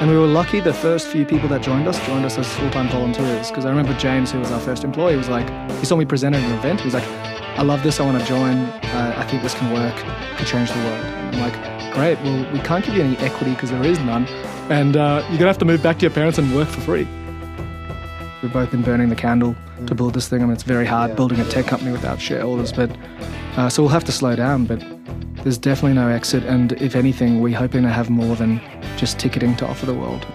And we were lucky the first few people that joined us as full-time volunteers. Because I remember James, who was our first employee, was like, he saw me present at an event. He was like, I love this, I want to join. I think this can work, could change the world. And I'm like, great, well, we can't give you any equity because there is none. And you're going to have to move back to your parents and work for free. We've both been burning the candle to build this thing. I mean, it's very hard building a tech company without shareholders. But so we'll have to slow down. But there's definitely no exit. And if anything, we're hoping to have more than just ticketing to offer the world.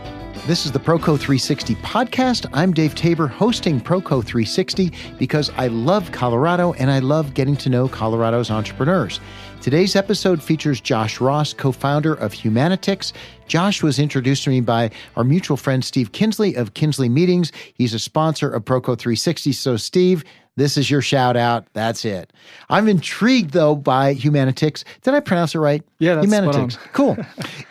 This is the ProCo 360 podcast. I'm Dave Tabor, hosting ProCo 360 because I love Colorado and I love getting to know Colorado's entrepreneurs. Today's episode features Josh Ross, co-founder of Humanitix. Josh was introduced to me by our mutual friend Steve Kinsley of Kinsley Meetings. He's a sponsor of ProCo 360. So Steve, this is your shout out. That's it. I'm intrigued, though, by Humanitix. Did I pronounce it right? Yeah, that's Humanitix. Cool.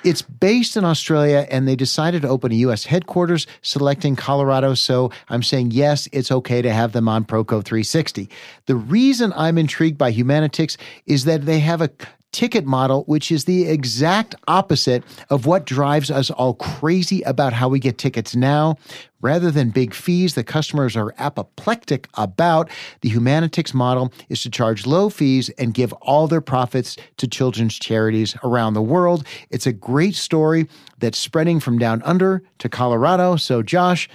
It's based in Australia, and they decided to open a U.S. headquarters, selecting Colorado. So I'm saying, yes, it's okay to have them on ProCo 360. The reason I'm intrigued by Humanitix is that they have a ticket model, which is the exact opposite of what drives us all crazy about how we get tickets now. Rather than big fees the customers are apoplectic about, the Humanitix model is to charge low fees and give all their profits to children's charities around the world. It's a great story that's spreading from down under to Colorado. So Josh,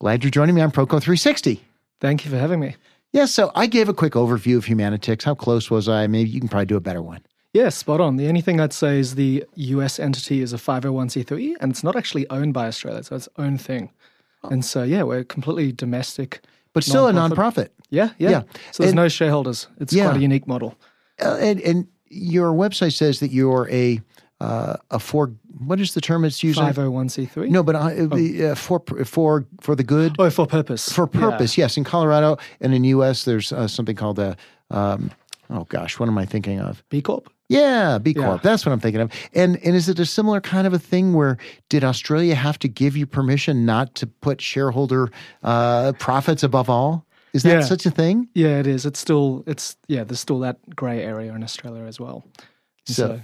glad you're joining me on ProCo 360. Thank you for having me. Yeah, so I gave a quick overview of Humanitix. How close was I? Maybe you can probably do a better one. Yeah, spot on. The only thing I'd say is the US entity is a 501c3, and it's not actually owned by Australia. So it's its own thing. Oh. And so, yeah, we're completely domestic. But still a nonprofit. Yeah. So there's no shareholders. It's quite a unique model. And your website says that you're what is the term it's using? 501c3? No, but for the good. Oh, for purpose. For purpose, yes. In Colorado and in the U.S., there's something called what am I thinking of? B Corp? Yeah, B Corp. Yeah. That's what I'm thinking of. And is it a similar kind of a thing where did Australia have to give you permission not to put shareholder profits above all? Is that such a thing? Yeah, it is. There's still that gray area in Australia as well. So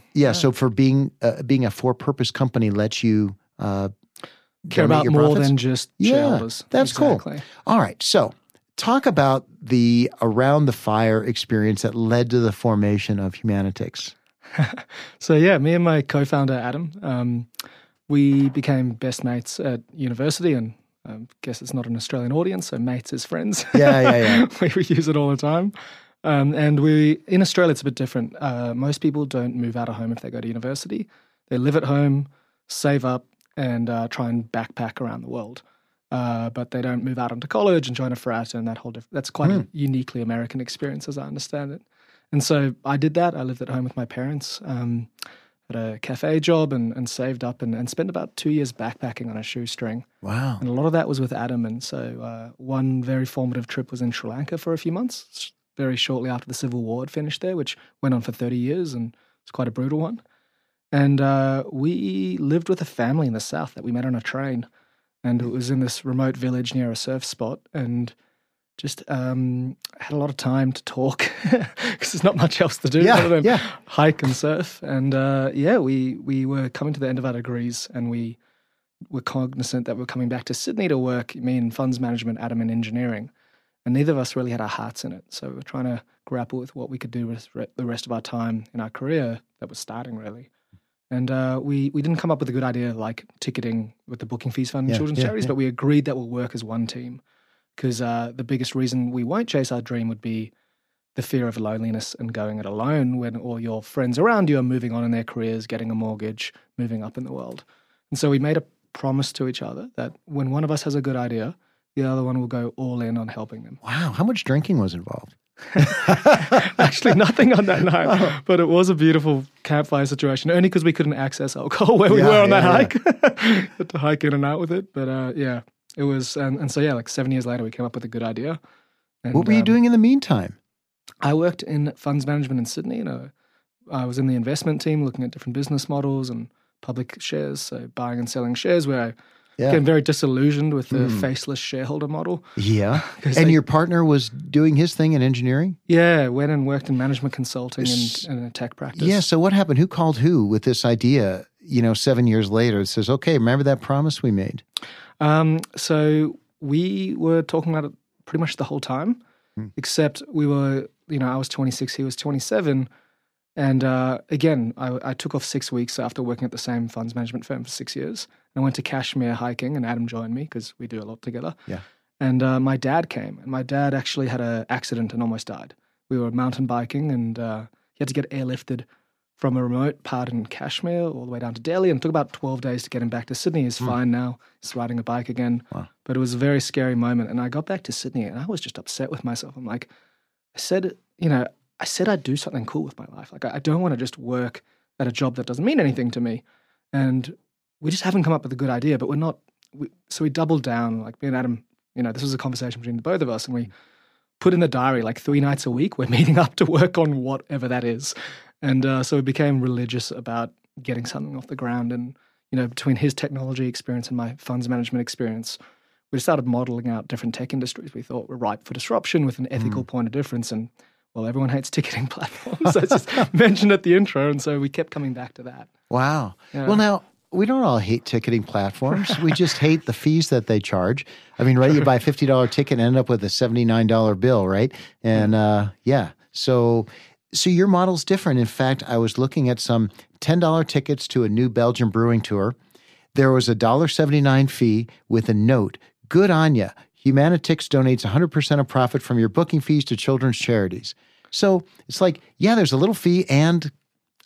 for being a for-purpose company lets you care about more profits than just shareholders. Yeah, that's exactly. Cool. All right, so talk about the around-the-fire experience that led to the formation of Humanitix. So yeah, me and my co-founder Adam, we became best mates at university, and I guess it's not an Australian audience, so mates is friends. Yeah. We use it all the time. And in Australia, it's a bit different. Most people don't move out of home if they go to university. They live at home, save up, and try and backpack around the world. But they don't move out onto college and join a frat and that whole that's quite a uniquely American experience as I understand it. And so I did that. I lived at home with my parents, had a cafe job and saved up and spent about 2 years backpacking on a shoestring. Wow. And a lot of that was with Adam. And so one very formative trip was in Sri Lanka for a few months. Very shortly after the Civil War had finished there, which went on for 30 years and it's quite a brutal one. And we lived with a family in the south that we met on a train, and it was in this remote village near a surf spot, and just had a lot of time to talk because there's not much else to do other than hike and surf. And we were coming to the end of our degrees, and we were cognizant that we were coming back to Sydney to work, me in funds management, Adam in engineering. And neither of us really had our hearts in it. So we were trying to grapple with what we could do with the rest of our time in our career that was starting, really. And we didn't come up with a good idea like ticketing with the booking fees fund and children's charities, but we agreed that we'll work as one team because the biggest reason we won't chase our dream would be the fear of loneliness and going it alone when all your friends around you are moving on in their careers, getting a mortgage, moving up in the world. And so we made a promise to each other that when one of us has a good idea, the other one will go all in on helping them. Wow. How much drinking was involved? Actually, nothing on that night, but it was a beautiful campfire situation, only because we couldn't access alcohol where we were on that hike. Had to hike in and out with it. But it was, and so 7 years later, we came up with a good idea. And, what were you doing in the meantime? I worked in funds management in Sydney. I was in the investment team looking at different business models and public shares, so buying and selling shares where I became very disillusioned with the faceless shareholder model. Yeah. And your partner was doing his thing in engineering? Yeah, went and worked in management consulting and in a tech practice. Yeah, so what happened? Who called who with this idea? you know, 7 years later, it says, okay, remember that promise we made? So we were talking about it pretty much the whole time, except we were, you know, I was 26, he was 27. And again, I took off 6 weeks after working at the same funds management firm for 6 years. And I went to Kashmir hiking, and Adam joined me because we do a lot together. Yeah. And my dad came, and my dad actually had an accident and almost died. We were mountain biking, and he had to get airlifted from a remote part in Kashmir all the way down to Delhi, and it took about 12 days to get him back to Sydney. He's fine now. He's riding a bike again. Wow. But it was a very scary moment. And I got back to Sydney, and I was just upset with myself. I'm like, I said I'd do something cool with my life. Like, I don't want to just work at a job that doesn't mean anything to me. And we just haven't come up with a good idea, but so we doubled down. Like, me and Adam, you know, this was a conversation between the both of us, and we put in the diary, like, 3 nights a week, we're meeting up to work on whatever that is. And so we became religious about getting something off the ground. And, you know, between his technology experience and my funds management experience, we started modeling out different tech industries we thought were ripe for disruption with an ethical point of difference. And, well, everyone hates ticketing platforms. I just mentioned at the intro, and so we kept coming back to that. Wow. Yeah. Well, now, we don't all hate ticketing platforms. We just hate the fees that they charge. I mean, right, you buy a $50 ticket and end up with a $79 bill, right? And so your model's different. In fact, I was looking at some $10 tickets to a new Belgian brewing tour. There was a $1.79 fee with a note. Good on ya. Humanitix donates 100% of profit from your booking fees to children's charities. So it's like, yeah, there's a little fee, and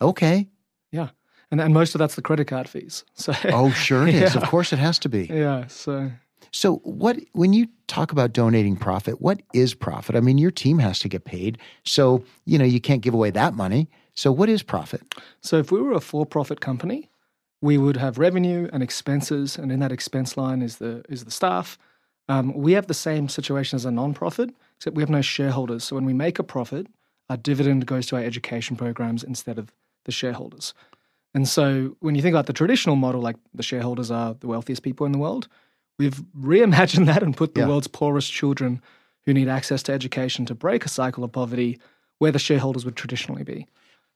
okay. Yeah. And most of that's the credit card fees. So oh, sure it is. Yeah. Of course it has to be. Yeah. So what, when you talk about donating profit, what is profit? I mean, your team has to get paid. So, you know, you can't give away that money. So what is profit? So if we were a for-profit company, we would have revenue and expenses, and in that expense line is the staff. We have the same situation as a nonprofit, except we have no shareholders. So when we make a profit, our dividend goes to our education programs instead of the shareholders. And so when you think about the traditional model, like the shareholders are the wealthiest people in the world, we've reimagined that and put the world's poorest children who need access to education to break a cycle of poverty where the shareholders would traditionally be.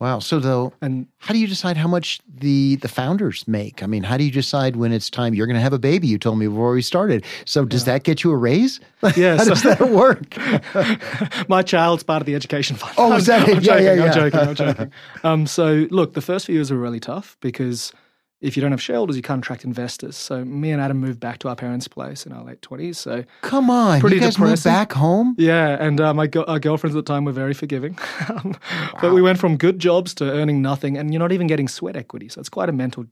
Wow. So how do you decide how much the founders make? I mean, how do you decide when it's time? You're going to have a baby, you told me before we started. So does that get you a raise? Yeah. How does that work? My child's part of the education fund. Oh, is that it? Yeah. I'm joking. So look, the first few years were really tough because if you don't have shareholders, you can't attract investors. So me and Adam moved back to our parents' place in our late 20s. So come on, pretty you guys depressing. Moved back home? Yeah, and our girlfriends at the time were very forgiving. Wow. But we went from good jobs to earning nothing, and you're not even getting sweat equity. So it's quite a mental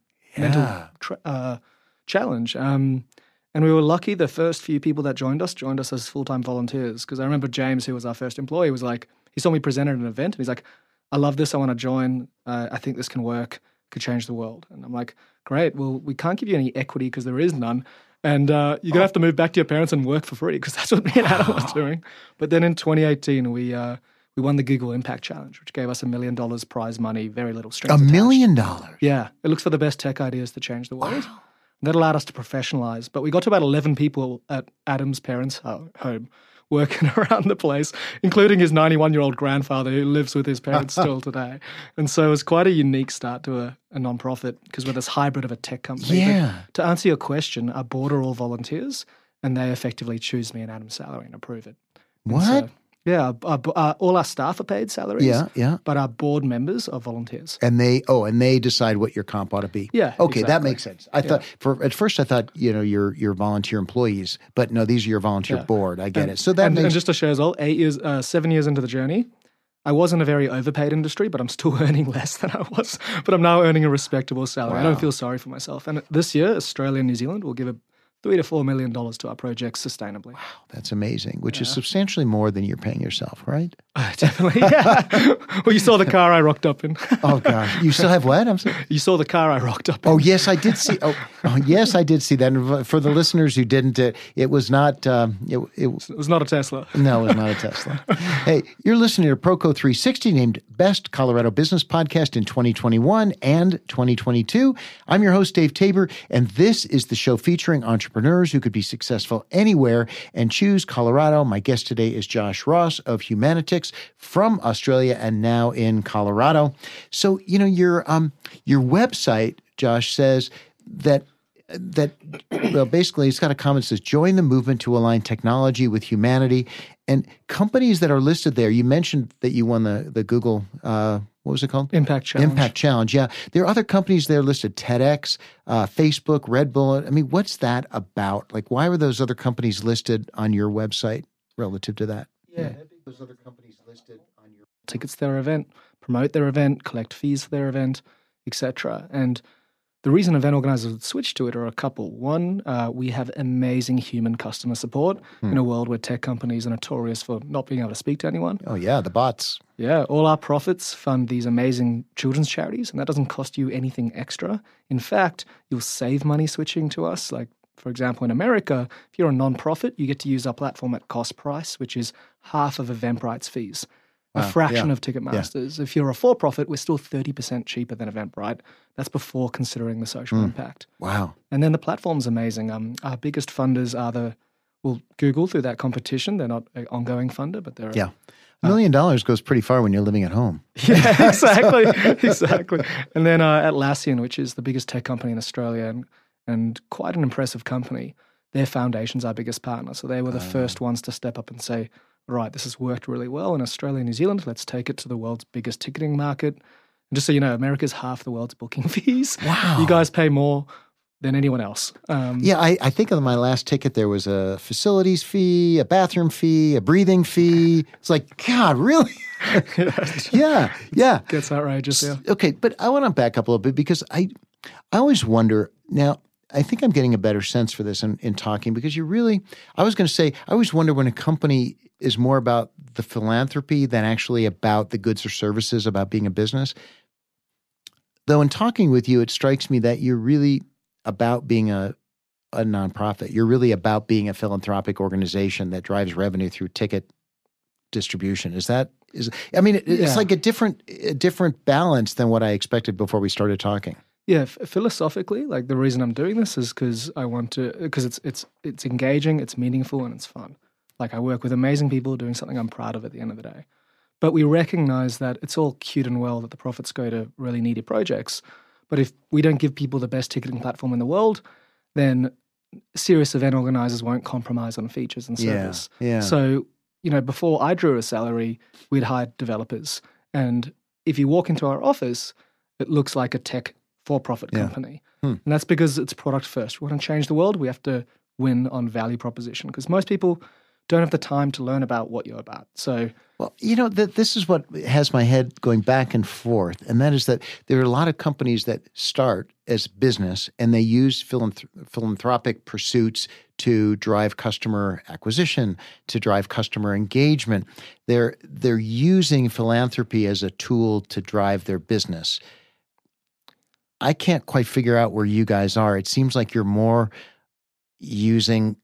challenge. And we were lucky the first few people that joined us as full-time volunteers, because I remember James, who was our first employee, was like, he saw me present at an event, and he's like, I love this, I want to join, I think this can work. Could change the world. And I'm like, great, well, we can't give you any equity because there is none. And you're going to have to move back to your parents and work for free because that's what me and Adam was doing. But then in 2018, we won the Google Impact Challenge, which gave us $1 million prize money, very little strings attached. $1 million? Yeah. It looks for the best tech ideas to change the world. Wow. That allowed us to professionalize. But we got to about 11 people at Adam's parents' home working around the place, including his 91-year-old grandfather who lives with his parents still today. And so it was quite a unique start to a nonprofit because we're this hybrid of a tech company. Yeah. But to answer your question, our board are all volunteers, and they effectively choose me and Adam's salary and approve it. What? So, yeah, all our staff are paid salaries. Yeah. But our board members are volunteers, and they decide what your comp ought to be. Yeah. Okay, exactly. That makes sense. I thought at first you know your volunteer employees, but no, these are your volunteer board. I get it. So that makes sense. And just to share as well, 7 years into the journey, I was in a very overpaid industry, but I'm still earning less than I was. But I'm now earning a respectable salary. Wow. I don't feel sorry for myself. And this year, Australia and New Zealand will give a $3 to $4 million to our projects sustainably. Wow, that's amazing, which is substantially more than you're paying yourself, right? Definitely, yeah. Well, you saw the car I rocked up in. Oh, gosh. You still have what? You saw the car I rocked up in. Oh, yes, I did see. Oh, yes, I did see that. And for the listeners who didn't, it was not... It was not a Tesla. No, it was not a Tesla. Hey, you're listening to ProCo 360, named Best Colorado Business Podcast in 2021 and 2022. I'm your host, Dave Tabor, and this is the show featuring entrepreneurs who could be successful anywhere and choose Colorado. My guest today is Josh Ross of Humanitix from Australia and now in Colorado. So, you know, your website Josh says that well, basically he's got a comment that says, join the movement to align technology with humanity. And companies that are listed there, you mentioned that you won the Google, what was it called? Impact Challenge. Impact Challenge, yeah. There are other companies there listed, TEDx, Facebook, Red Bull. I mean, what's that about? Like, why were those other companies listed on your website relative to that? Yeah. Those other companies listed on your tickets to their event, promote their event, collect fees for their event, etc. And the reason event organizers switch to it are a couple. One, we have amazing human customer support in a world where tech companies are notorious for not being able to speak to anyone. Oh, yeah, the bots. Yeah, all our profits fund these amazing children's charities, and that doesn't cost you anything extra. In fact, you'll save money switching to us. Like, for example, in America, if you're a nonprofit, you get to use our platform at cost price, which is half of Eventbrite's fees. Wow. A fraction of Ticketmaster's. Yeah. If you're a for-profit, we're still 30% cheaper than Eventbrite. That's before considering the social impact. Wow. And then the platform's amazing. Our biggest funders are Google through that competition. They're not an ongoing funder, but they're... Yeah. $1 million goes pretty far when you're living at home. Yeah, exactly. Exactly. And then Atlassian, which is the biggest tech company in Australia and quite an impressive company. Their foundation's our biggest partner. So they were the first ones to step up and say, right, this has worked really well in Australia and New Zealand. Let's take it to the world's biggest ticketing market. And just so you know, America's half the world's booking fees. Wow. You guys pay more than anyone else. I think on my last ticket, there was a facilities fee, a bathroom fee, a breathing fee. It's like, God, really? Yeah. Gets outrageous, yeah. Okay, but I want to back up a little bit because I always wonder, now, I think I'm getting a better sense for this in talking because I always wonder when a company is more about the philanthropy than actually about the goods or services, about being a business. Though in talking with you, it strikes me that you're really about being a nonprofit. You're really about being a philanthropic organization that drives revenue through ticket distribution. It's like a different balance than what I expected before we started talking. Yeah, philosophically, like the reason I'm doing this is because it's engaging, it's meaningful, and it's fun. Like I work with amazing people doing something I'm proud of at the end of the day. But we recognize that it's all cute and well that the profits go to really needy projects. But if we don't give people the best ticketing platform in the world, then serious event organizers won't compromise on features and service. Yeah. So, before I drew a salary, we'd hired developers. And if you walk into our office, it looks like a tech for-profit company. And that's because it's product first. We want to change the world. We have to win on value proposition because most people don't have the time to learn about what you're about. So, well, this is what has my head going back and forth, and that is that there are a lot of companies that start as business and they use philanthropic pursuits to drive customer acquisition, to drive customer engagement. They're using philanthropy as a tool to drive their business. I can't quite figure out where you guys are. It seems like you're more using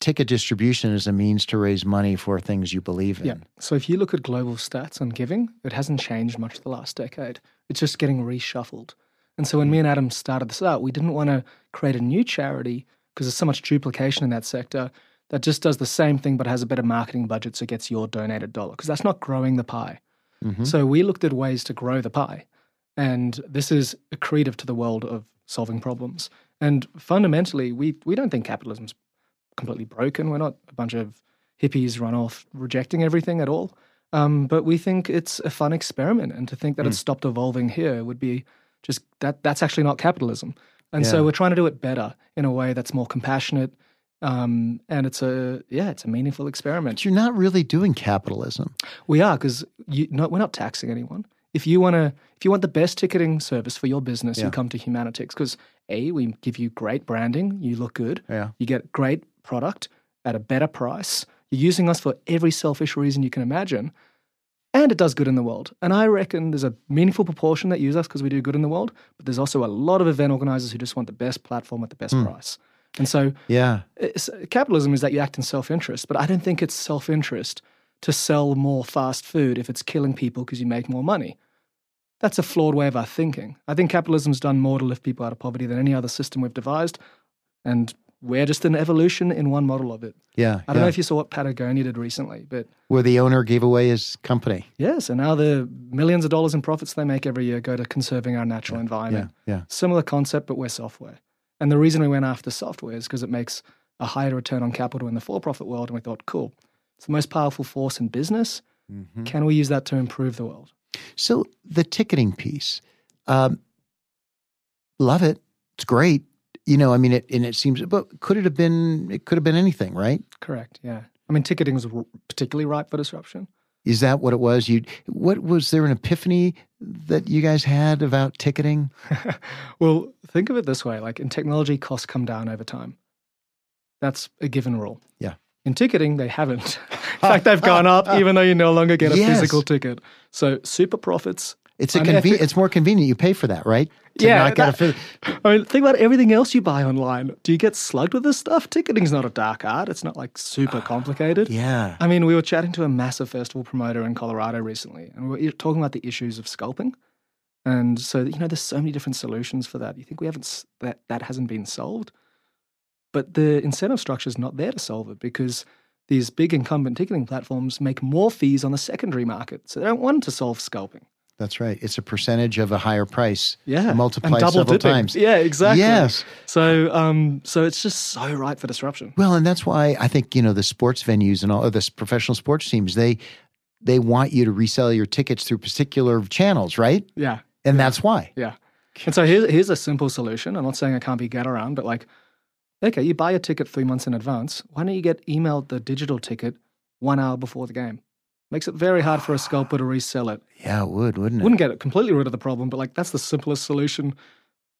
ticket distribution as a means to raise money for things you believe in. Yeah. So if you look at global stats on giving, it hasn't changed much the last decade. It's just getting reshuffled. And so when me and Adam started this out, we didn't want to create a new charity because there's so much duplication in that sector that just does the same thing but has a better marketing budget so gets your donated dollar because that's not growing the pie. Mm-hmm. So we looked at ways to grow the pie. And this is accretive to the world of solving problems. And fundamentally, we don't think capitalism's completely broken. We're not a bunch of hippies run off rejecting everything at all. But we think it's a fun experiment. And to think that it stopped evolving here would be just that's actually not capitalism. And so we're trying to do it better in a way that's more compassionate. And it's a meaningful experiment. But you're not really doing capitalism. We are because we're not taxing anyone. If you want the best ticketing service for your business, you come to Humanitix because we give you great branding, you look good, you get great product at a better price. You're using us for every selfish reason you can imagine, and it does good in the world. And I reckon there's a meaningful proportion that use us because we do good in the world, but there's also a lot of event organizers who just want the best platform at the best price. And so, capitalism is that you act in self-interest, but I don't think it's self-interest to sell more fast food if it's killing people because you make more money. That's a flawed way of our thinking. I think capitalism's done more to lift people out of poverty than any other system we've devised, and we're just an evolution in one model of it. Yeah. I don't know if you saw what Patagonia did recently, but... Where the owner gave away his company. Yes, and now the millions of dollars in profits they make every year go to conserving our natural environment. Yeah. Similar concept, but we're software. And the reason we went after software is because it makes a higher return on capital in the for-profit world, and we thought, cool, it's the most powerful force in business. Mm-hmm. Can we use that to improve the world? So the ticketing piece, love it. It's great. You know, I mean, it seems, but it could have been anything, right? Correct. Yeah. I mean, ticketing was particularly ripe for disruption. Is that what it was? What was there an epiphany that you guys had about ticketing? Well, think of it this way. Like in technology, costs come down over time. That's a given rule. Yeah. In ticketing, they haven't. In fact, they've gone up even though you no longer get a physical ticket. So super profits. It's more convenient. You pay for that, right? I mean, think about everything else you buy online. Do you get slugged with this stuff? Ticketing's not a dark art. It's not like super complicated. Yeah. I mean, we were chatting to a massive festival promoter in Colorado recently, and we were talking about the issues of scalping. And so, you know, there's so many different solutions for that. You think that hasn't been solved? But the incentive structure is not there to solve it because these big incumbent ticketing platforms make more fees on the secondary market. So they don't want to solve scalping. That's right. It's a percentage of a higher price. Yeah. Multiplied several times. Yeah, exactly. Yes. So so it's just so ripe for disruption. Well, and that's why I think, you know, the sports venues and all of this professional sports teams, they want you to resell your tickets through particular channels, right? Yeah. And that's why. Yeah. And so here's a simple solution. I'm not saying I can't be get around, but like, okay, you buy your ticket 3 months in advance. Why don't you get emailed the digital ticket 1 hour before the game? Makes it very hard for a scalper to resell it. Yeah, it would, wouldn't it? Wouldn't get it completely rid of the problem, but like that's the simplest solution.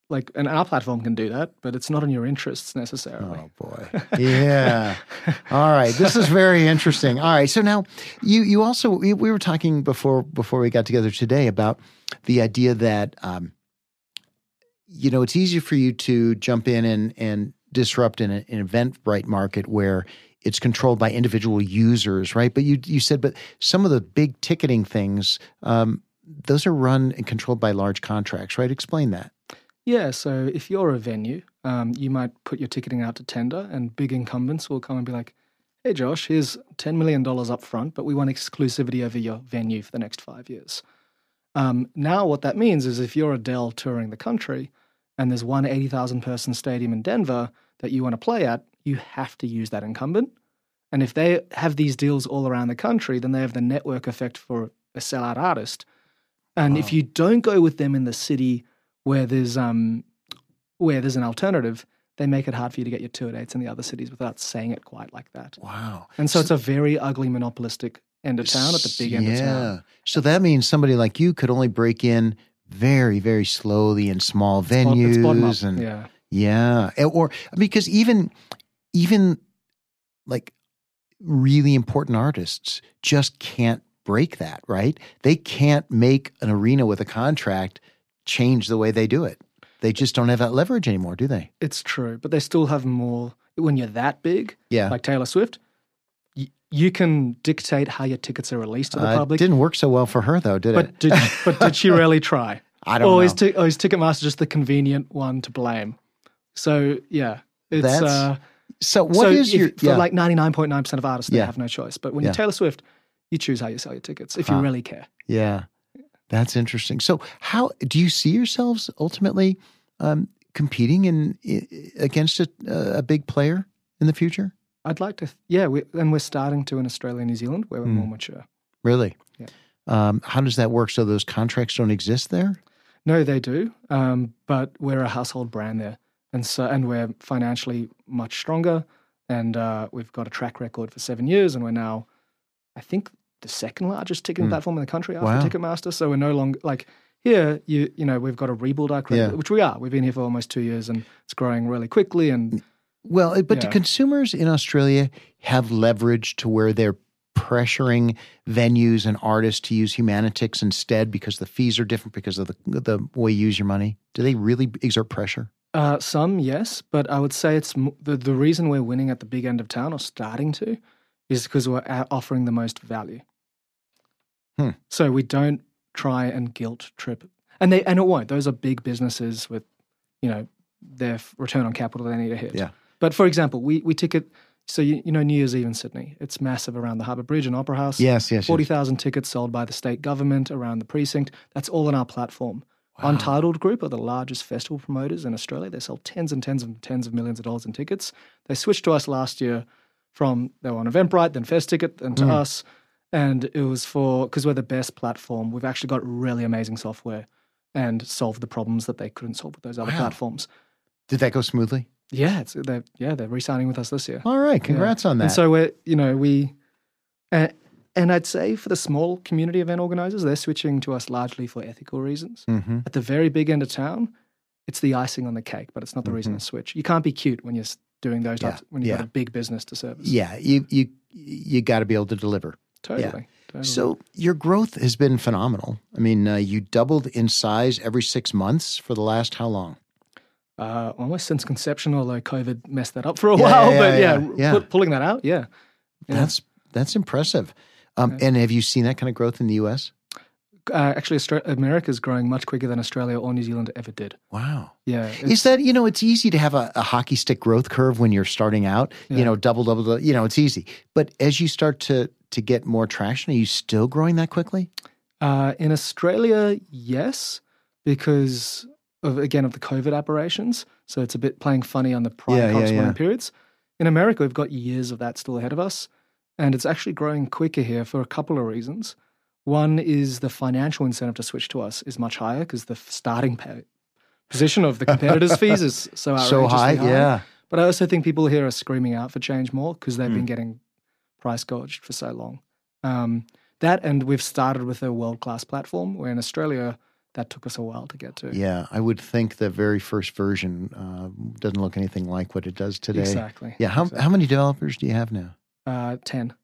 Like, and our platform can do that, but it's not in your interests necessarily. Oh, boy. Yeah. All right. This is very interesting. All right. So now you also, we were talking before we got together today about the idea that, you know, it's easier for you to jump in and disrupt an Eventbrite market where it's controlled by individual users, right? But you said, but some of the big ticketing things, those are run and controlled by large contracts, right? Explain that. Yeah, so if you're a venue, you might put your ticketing out to tender and big incumbents will come and be like, hey, Josh, here's $10 million up front, but we want exclusivity over your venue for the next 5 years. Now what that means is if you're Adele touring the country and there's one 80,000-person stadium in Denver that you want to play at, you have to use that incumbent. And if they have these deals all around the country, then they have the network effect for a sellout artist. And if you don't go with them in the city where there's an alternative, they make it hard for you to get your tour dates in the other cities without saying it quite like that. Wow. And so it's a very ugly monopolistic end of town at the big end of town. Yeah. So that means somebody like you could only break in very, very slowly in small venues. It's bottom up. Yeah. Or because even like really important artists just can't break that, right? They can't make an arena with a contract change the way they do it. They just don't have that leverage anymore, do they? It's true, but they still have more. When you're that big, like Taylor Swift, you can dictate how your tickets are released to the public. It didn't work so well for her though, did it? But did she really try? I don't know. Or is Ticketmaster just the convenient one to blame? So, yeah. For like 99.9% of artists, they have no choice. But when you're Taylor Swift, you choose how you sell your tickets if you really care. Yeah. That's interesting. So how do you see yourselves ultimately competing against a big player in the future? I'd like to. Yeah. And we're starting to in Australia and New Zealand where we're more mature. Really? Yeah. How does that work? So those contracts don't exist there? No, they do. But we're a household brand there. And we're financially much stronger, and we've got a track record for 7 years, and we're now, I think, the second largest ticketing platform in the country after Ticketmaster. So we're no longer like here. You know, we've got to rebuild our credit, which we are. We've been here for almost 2 years, and it's growing really quickly. And well, but do consumers in Australia have leverage to where they're pressuring venues and artists to use Humanitix instead because the fees are different because of the way you use your money? Do they really exert pressure? Some, yes, but I would say it's the reason we're winning at the big end of town or starting to is because we're offering the most value. So we don't try and guilt trip, and it won't. Those are big businesses with, you know, their return on capital they need to hit. Yeah. But for example, we ticket, so you know New Year's Eve in Sydney, it's massive around the Harbour Bridge and Opera House. Yes, yes, 40,000 tickets sold by the state government around the precinct. That's all on our platform. Wow. Untitled Group are the largest festival promoters in Australia. They sell tens of millions of dollars in tickets. They switched to us last year from, they were on Eventbrite, then Festicket, then to us. And it was because we're the best platform. We've actually got really amazing software and solved the problems that they couldn't solve with those other platforms. Did that go smoothly? Yeah. They're re-signing with us this year. All right. Congrats on that. And so and I'd say for the small community event organizers, they're switching to us largely for ethical reasons. Mm-hmm. At the very big end of town, it's the icing on the cake, but it's not the reason to switch. You can't be cute when you're doing those types, when you've got a big business to service. Yeah. You got to be able to deliver. Totally. So your growth has been phenomenal. I mean, you doubled in size every 6 months for the last how long? Almost since conception, although COVID messed that up for a while. Pulling that out, That's impressive. And have you seen that kind of growth in the U.S.? Actually, America is growing much quicker than Australia or New Zealand ever did. Wow. Yeah. Is that, it's easy to have a hockey stick growth curve when you're starting out, double, it's easy. But as you start to get more traction, are you still growing that quickly? In Australia, yes, because of the COVID aberrations. So it's a bit playing funny on the prior corresponding periods. In America, we've got years of that still ahead of us. And it's actually growing quicker here for a couple of reasons. One is the financial incentive to switch to us is much higher because the starting position of the competitors' fees is so outrageously high. Yeah. But I also think people here are screaming out for change more because they've been getting price gouged for so long. And we've started with a world-class platform where in Australia, that took us a while to get to. Yeah, I would think the very first version doesn't look anything like what it does today. Exactly. Yeah, how many developers do you have now? 10.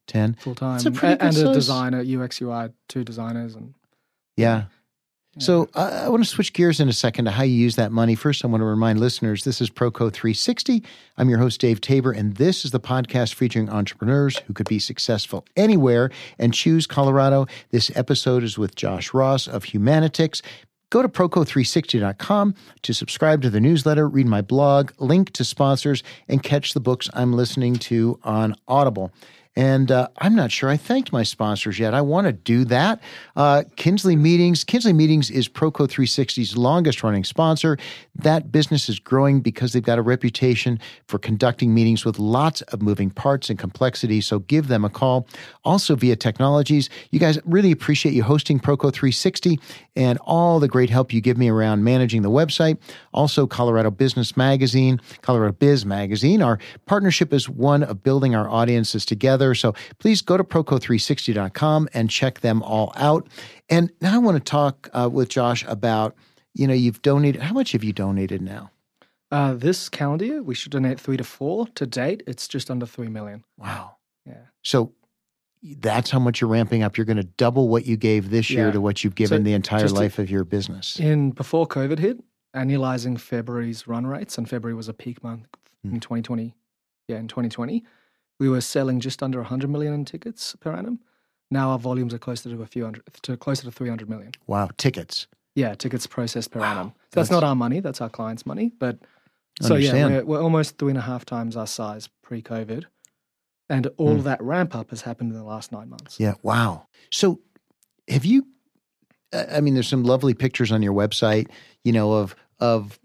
10? Full-time. That's a pretty good size. A designer, UX, UI, 2 designers. So I want to switch gears in a second to how you use that money. First, I want to remind listeners, this is ProCo 360. I'm your host, Dave Tabor, and this is the podcast featuring entrepreneurs who could be successful anywhere and choose Colorado. This episode is with Josh Ross of Humanitix. Go to proco360.com to subscribe to the newsletter, read my blog, link to sponsors, and catch the books I'm listening to on Audible. And I'm not sure I thanked my sponsors yet. I want to do that. Kinsley Meetings. Kinsley Meetings is ProCo 360's longest-running sponsor. That business is growing because they've got a reputation for conducting meetings with lots of moving parts and complexity, so give them a call. Also, Via Technologies. You guys, really appreciate you hosting ProCo 360 and all the great help you give me around managing the website. Also, Colorado Biz Magazine. Our partnership is one of building our audiences together. So please go to proco360.com and check them all out. And now I want to talk with Josh about, you've donated. How much have you donated now? This calendar year, we should donate 3 to 4. To date, it's just under 3 million. Wow. Yeah. So that's how much you're ramping up. You're going to double what you gave this year to what you've given the entire life of your business. Before COVID hit, annualizing February's run rates, and February was a peak month in 2020, we were selling just under 100 million in tickets per annum. Now our volumes are closer to 300 million. Wow, tickets. Yeah, tickets processed per annum. So that's not our money, that's our clients' money. But we're almost 3.5 times our size pre-COVID. And all of that ramp up has happened in the last 9 months. Yeah, wow. So have you, there's some lovely pictures on your website, of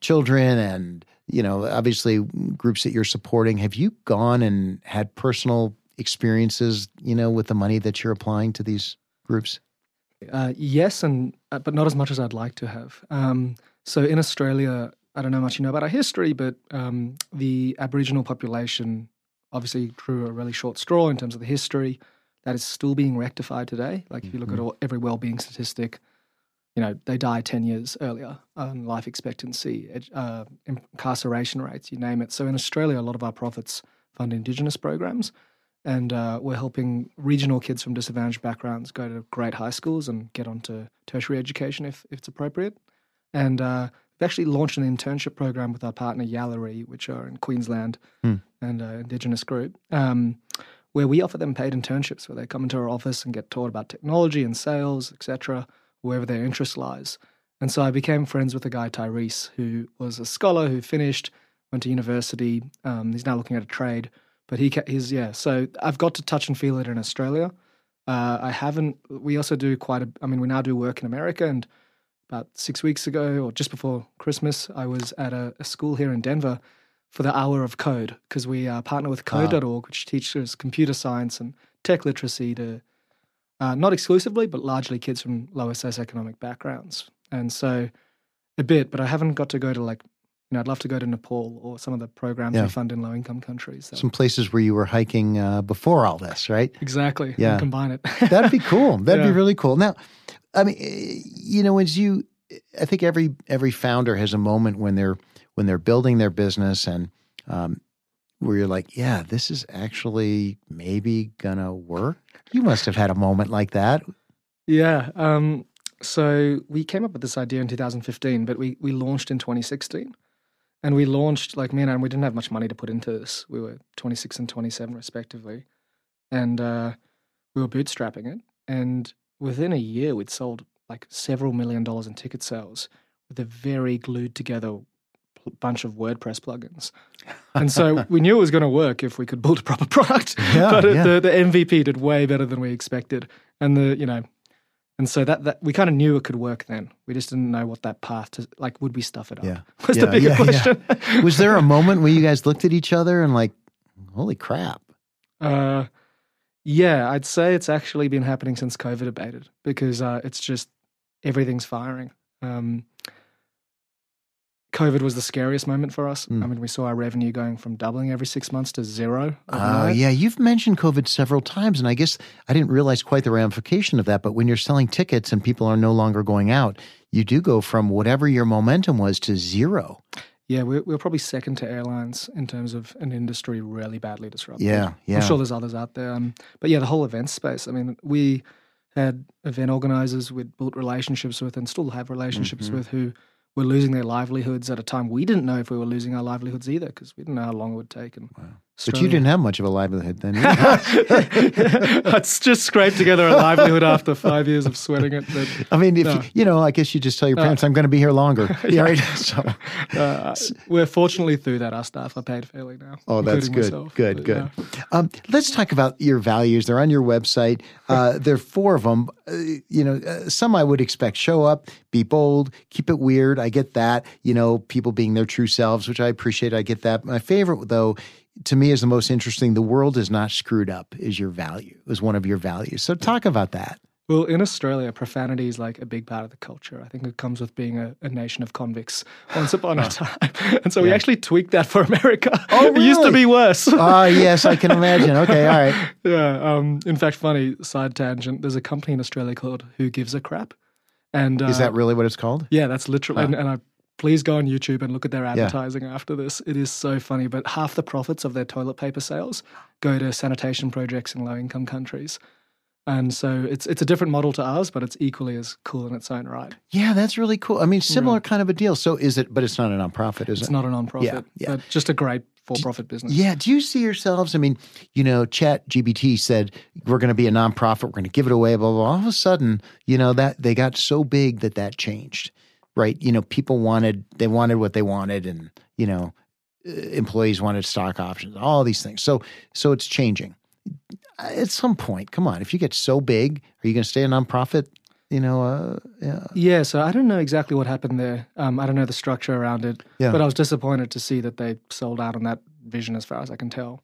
children and, obviously groups that you're supporting. Have you gone and had personal experiences, with the money that you're applying to these groups? Yes, but not as much as I'd like to have. So in Australia, I don't know much you know about our history, but the Aboriginal population obviously drew a really short straw in terms of the history. That is still being rectified today. Like if you look at every well-being statistic, they die 10 years earlier on life expectancy, incarceration rates, you name it. So in Australia, a lot of our profits fund Indigenous programs, and we're helping regional kids from disadvantaged backgrounds go to great high schools and get onto tertiary education if it's appropriate. And we've actually launched an internship program with our partner Yallery, which are in Queensland and an Indigenous group, where we offer them paid internships where they come into our office and get taught about technology and sales, etc., wherever their interest lies. And so I became friends with a guy, Tyrese, who was a scholar who finished, went to university. He's now looking at a trade, but he's yeah. So I've got to touch and feel it in Australia. I haven't. We also do quite a. I mean, we now do work in America. And about 6 weeks ago, or just before Christmas, I was at a school here in Denver for the Hour of Code, because we partner with code.org, which teaches computer science and tech literacy to not exclusively, but largely kids from lower socioeconomic backgrounds. And so a bit, but I haven't got to go to like, you know, I'd love to go to Nepal or some of the programs we fund in low-income countries. So. Some places where you were hiking before all this, right? Exactly. Yeah. And combine it. That'd be cool. That'd be really cool. Now, I mean, you know, as you, I think every founder has a moment when they're building their business and where you're like, yeah, this is actually maybe gonna work. You must have had a moment like that. Yeah. So we came up with this idea in 2015, but we launched in 2016. And we launched, like me and Adam, we didn't have much money to put into this. We were 26 and 27 respectively. And we were bootstrapping it. And within a year, we'd sold like several million dollars in ticket sales with a very glued together bunch of WordPress plugins. And so we knew it was going to work if we could build a proper product, but the MVP did way better than we expected. And so that we kind of knew it could work then. We just didn't know what that path to, like, would we stuff it up? Yeah. Was the bigger question. Yeah. Was there a moment where you guys looked at each other and like, holy crap? Yeah, I'd say it's actually been happening since COVID abated, because it's just everything's firing. COVID was the scariest moment for us. I mean, we saw our revenue going from doubling every 6 months to zero. Yeah, you've mentioned COVID several times, and I guess I didn't realize quite the ramification of that, but when you're selling tickets and people are no longer going out, you do go from whatever your momentum was to zero. Yeah, we're probably second to airlines in terms of an industry really badly disrupted. Yeah. I'm sure there's others out there. But yeah, the whole event space. I mean, we had event organizers we'd built relationships with and still have relationships with who were losing their livelihoods at a time we didn't know if we were losing our livelihoods either, because we didn't know how long it would take. And but you didn't have much of a livelihood then. I just scraped together a livelihood after 5 years of sweating it. But I mean, if I guess you just tell your parents, I'm going to be here longer. Yeah, right. So, we're fortunately through that. Our staff are paid fairly now. Oh, that's good. Myself, good. Yeah. Let's talk about your values. They're on your website. There are four of them. Some I would expect: show up, be bold, keep it weird. I get that. You know, people being their true selves, which I appreciate. I get that. My favorite, though, to me is the most interesting. The world is not screwed up is one of your values. So talk about that. Well, in Australia, profanity is like a big part of the culture. I think it comes with being a nation of convicts once upon a time. And so we actually tweaked that for America. Oh, really? It used to be worse. Oh, yes, I can imagine. Okay, all right. Yeah. In fact, funny side tangent, there's a company in Australia called Who Gives a Crap. And is that really what it's called? Yeah, that's literally. And I please go on YouTube and look at their advertising after this. It is so funny, but half the profits of their toilet paper sales go to sanitation projects in low-income countries. And so it's a different model to ours, but it's equally as cool in its own right. Yeah, that's really cool. I mean, similar kind of a deal. So is it, but it's not a nonprofit, is it? It's not a nonprofit, but just a great for-profit business. Yeah. Do you see yourselves? I mean, you know, ChatGPT said, we're going to be a nonprofit, we're going to give it away, blah, blah, blah. All of a sudden, you know, that they got so big that changed. Right, you know, people wanted what they wanted, and you know, employees wanted stock options, all these things. So it's changing. At some point, come on, if you get so big, are you going to stay a nonprofit? You know, yeah. So I don't know exactly what happened there. I don't know the structure around it, but I was disappointed to see that they sold out on that vision, as far as I can tell.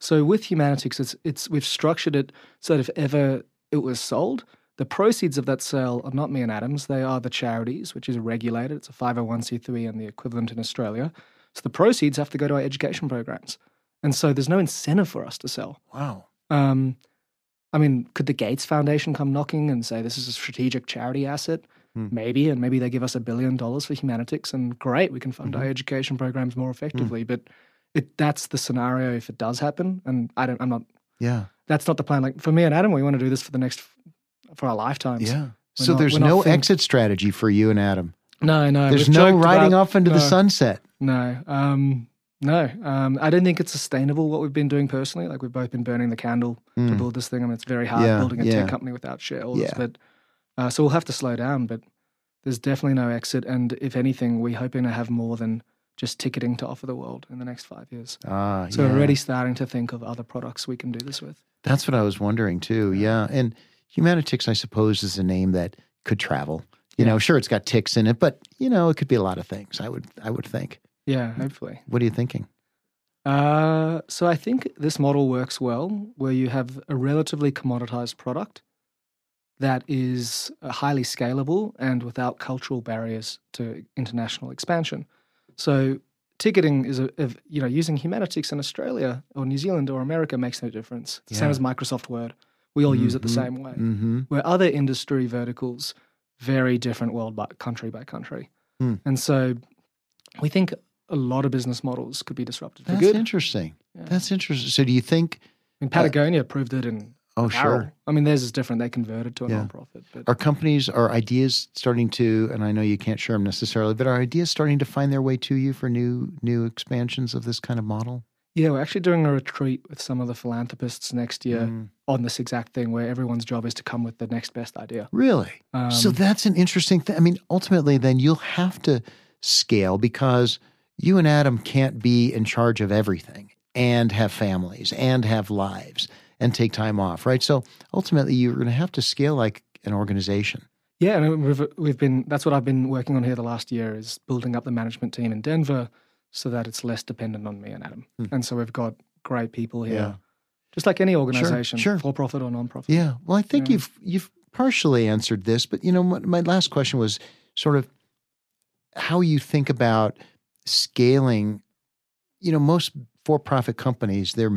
So with Humanitix, we've structured it so that if ever it was sold, the proceeds of that sale are not me and Adam's. They are the charities, which is regulated. It's a 501c3 and the equivalent in Australia. So the proceeds have to go to our education programs. And so there's no incentive for us to sell. Wow. I mean, could the Gates Foundation come knocking and say, this is a strategic charity asset? Maybe, and maybe they give us $1 billion for Humanitix, and great, we can fund our education programs more effectively. But that's the scenario if it does happen. And that's not the plan. Like for me and Adam, we want to do this for our lifetimes. Yeah. So there's no exit strategy for you and Adam. No. There's no riding off into the sunset. No. I don't think it's sustainable what we've been doing personally. Like we've both been burning the candle to build this thing. I mean, it's very hard building a tech company without shareholders. But so we'll have to slow down, but there's definitely no exit. And if anything, we're hoping to have more than just ticketing to offer the world in the next 5 years. So we're already starting to think of other products we can do this with. That's what I was wondering too, yeah. And Humanitix, I suppose, is a name that could travel. You know, sure, it's got ticks in it, but, you know, it could be a lot of things, I would think. Yeah, hopefully. What are you thinking? So I think this model works well where you have a relatively commoditized product that is highly scalable and without cultural barriers to international expansion. So ticketing is, using Humanitix in Australia or New Zealand or America makes no difference. It's the same as Microsoft Word. We all use it the same way. Where other industry verticals, very different world by country. And so we think a lot of business models could be disrupted. That's good. Interesting. Yeah. That's interesting. So do you think... I mean, Patagonia proved it in... Oh, sure. I mean, theirs is different. They converted to a nonprofit. But. Are ideas starting to, and I know you can't share them necessarily, but are ideas starting to find their way to you for new expansions of this kind of model? Yeah, we're actually doing a retreat with some of the philanthropists next year on this exact thing where everyone's job is to come with the next best idea. Really? So that's an interesting thing. I mean, ultimately then you'll have to scale because you and Adam can't be in charge of everything and have families and have lives and take time off, right? So ultimately you're going to have to scale like an organization. Yeah, and that's what I've been working on here the last year is building up the management team in Denver so that it's less dependent on me and Adam. And so we've got great people here, just like any organization, for-profit or non-profit. Yeah, well, I think you've partially answered this, but you know, my last question was sort of how you think about scaling. You know, most for-profit companies, their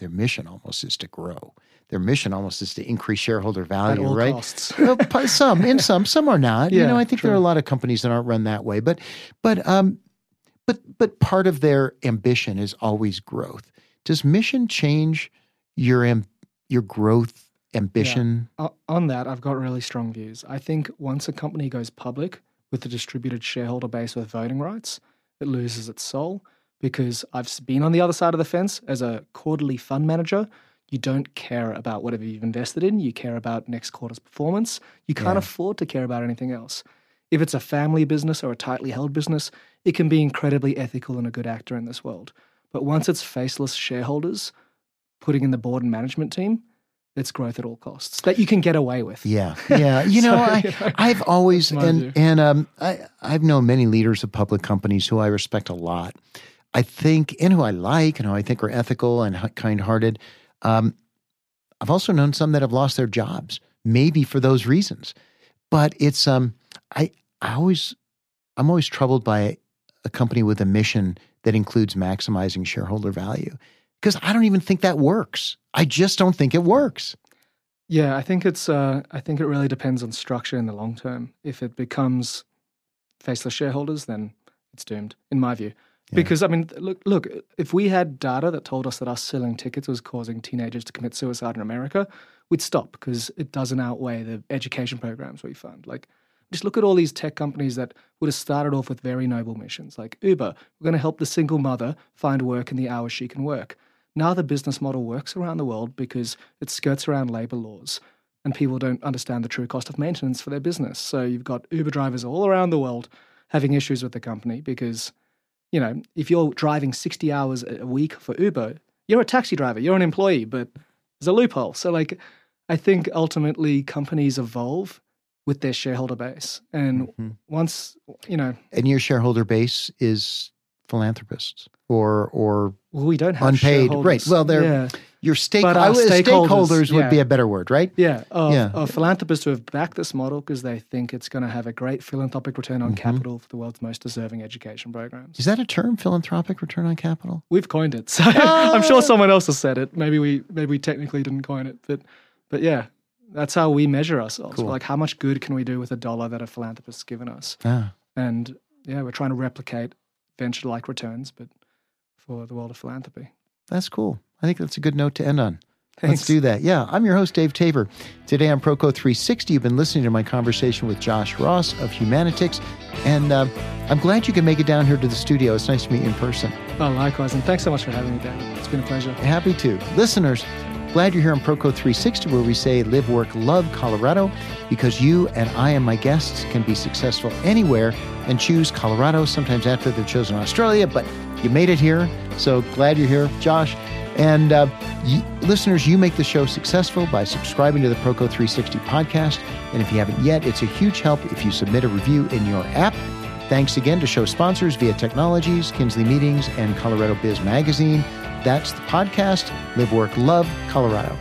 mission almost is to grow. Their mission almost is to increase shareholder value, right? Costs. Some are not. Yeah, you know, I think there are a lot of companies that aren't run that way, but part of their ambition is always growth. Does mission change your growth ambition? Yeah. On that, I've got really strong views. I think once a company goes public with a distributed shareholder base with voting rights, it loses its soul. Because I've been on the other side of the fence as a quarterly fund manager, you don't care about whatever you've invested in. You care about next quarter's performance. You can't afford to care about anything else. If it's a family business or a tightly held business, it can be incredibly ethical and a good actor in this world. But once it's faceless shareholders putting in the board and management team, it's growth at all costs that you can get away with. Yeah, yeah. You know, I've always, I've known many leaders of public companies who I respect a lot. I think, and who I like, and who I think are ethical and kind-hearted. I've also known some that have lost their jobs, maybe for those reasons. But it's, I'm always troubled by a company with a mission that includes maximizing shareholder value, because I don't even think that works. I just don't think it works. Yeah, I think it's, I think it really depends on structure in the long term. If it becomes faceless shareholders, then it's doomed, in my view. Yeah. Because, I mean, look, if we had data that told us that us selling tickets was causing teenagers to commit suicide in America, we'd stop because it doesn't outweigh the education programs we fund. Like, just look at all these tech companies that would have started off with very noble missions, like Uber. We're going to help the single mother find work in the hours she can work. Now the business model works around the world because it skirts around labor laws and people don't understand the true cost of maintenance for their business. So you've got Uber drivers all around the world having issues with the company because... You know, if you're driving 60 hours a week for Uber, you're a taxi driver, you're an employee, but there's a loophole. So like, I think ultimately companies evolve with their shareholder base. And once, you know. And your shareholder base is philanthropists or well, we don't have unpaid. Right. Well, they're your stakeholders would be a better word, right? Yeah. Of philanthropists who have backed this model because they think it's going to have a great philanthropic return on capital for the world's most deserving education programs. Is that a term, philanthropic return on capital? We've coined it. So I'm sure someone else has said it. Maybe we technically didn't coin it, but yeah, that's how we measure ourselves. Cool. Like how much good can we do with a dollar that a philanthropist's given us? Ah. And yeah, we're trying to replicate venture-like returns, but for the world of philanthropy. That's cool. I think that's a good note to end on. Thanks. Let's do that. Yeah, I'm your host, Dave Tabor. Today on ProCo 360, you've been listening to my conversation with Josh Ross of Humanitix, and I'm glad you can make it down here to the studio. It's nice to meet you in person. Oh, likewise, and thanks so much for having me, Dave. It's been a pleasure. Happy to. Listeners, Glad you're here on ProCo 360, where we say live, work, love Colorado, because you and I and my guests can be successful anywhere and choose Colorado, sometimes after they've chosen Australia, but you made it here, so glad you're here, Josh. And listeners, you make the show successful by subscribing to the ProCo 360 podcast. And if you haven't yet, it's a huge help if you submit a review in your app. Thanks again to show sponsors Via Technologies, Kinsley Meetings, and Colorado Biz Magazine. That's the podcast. Live, work, love Colorado.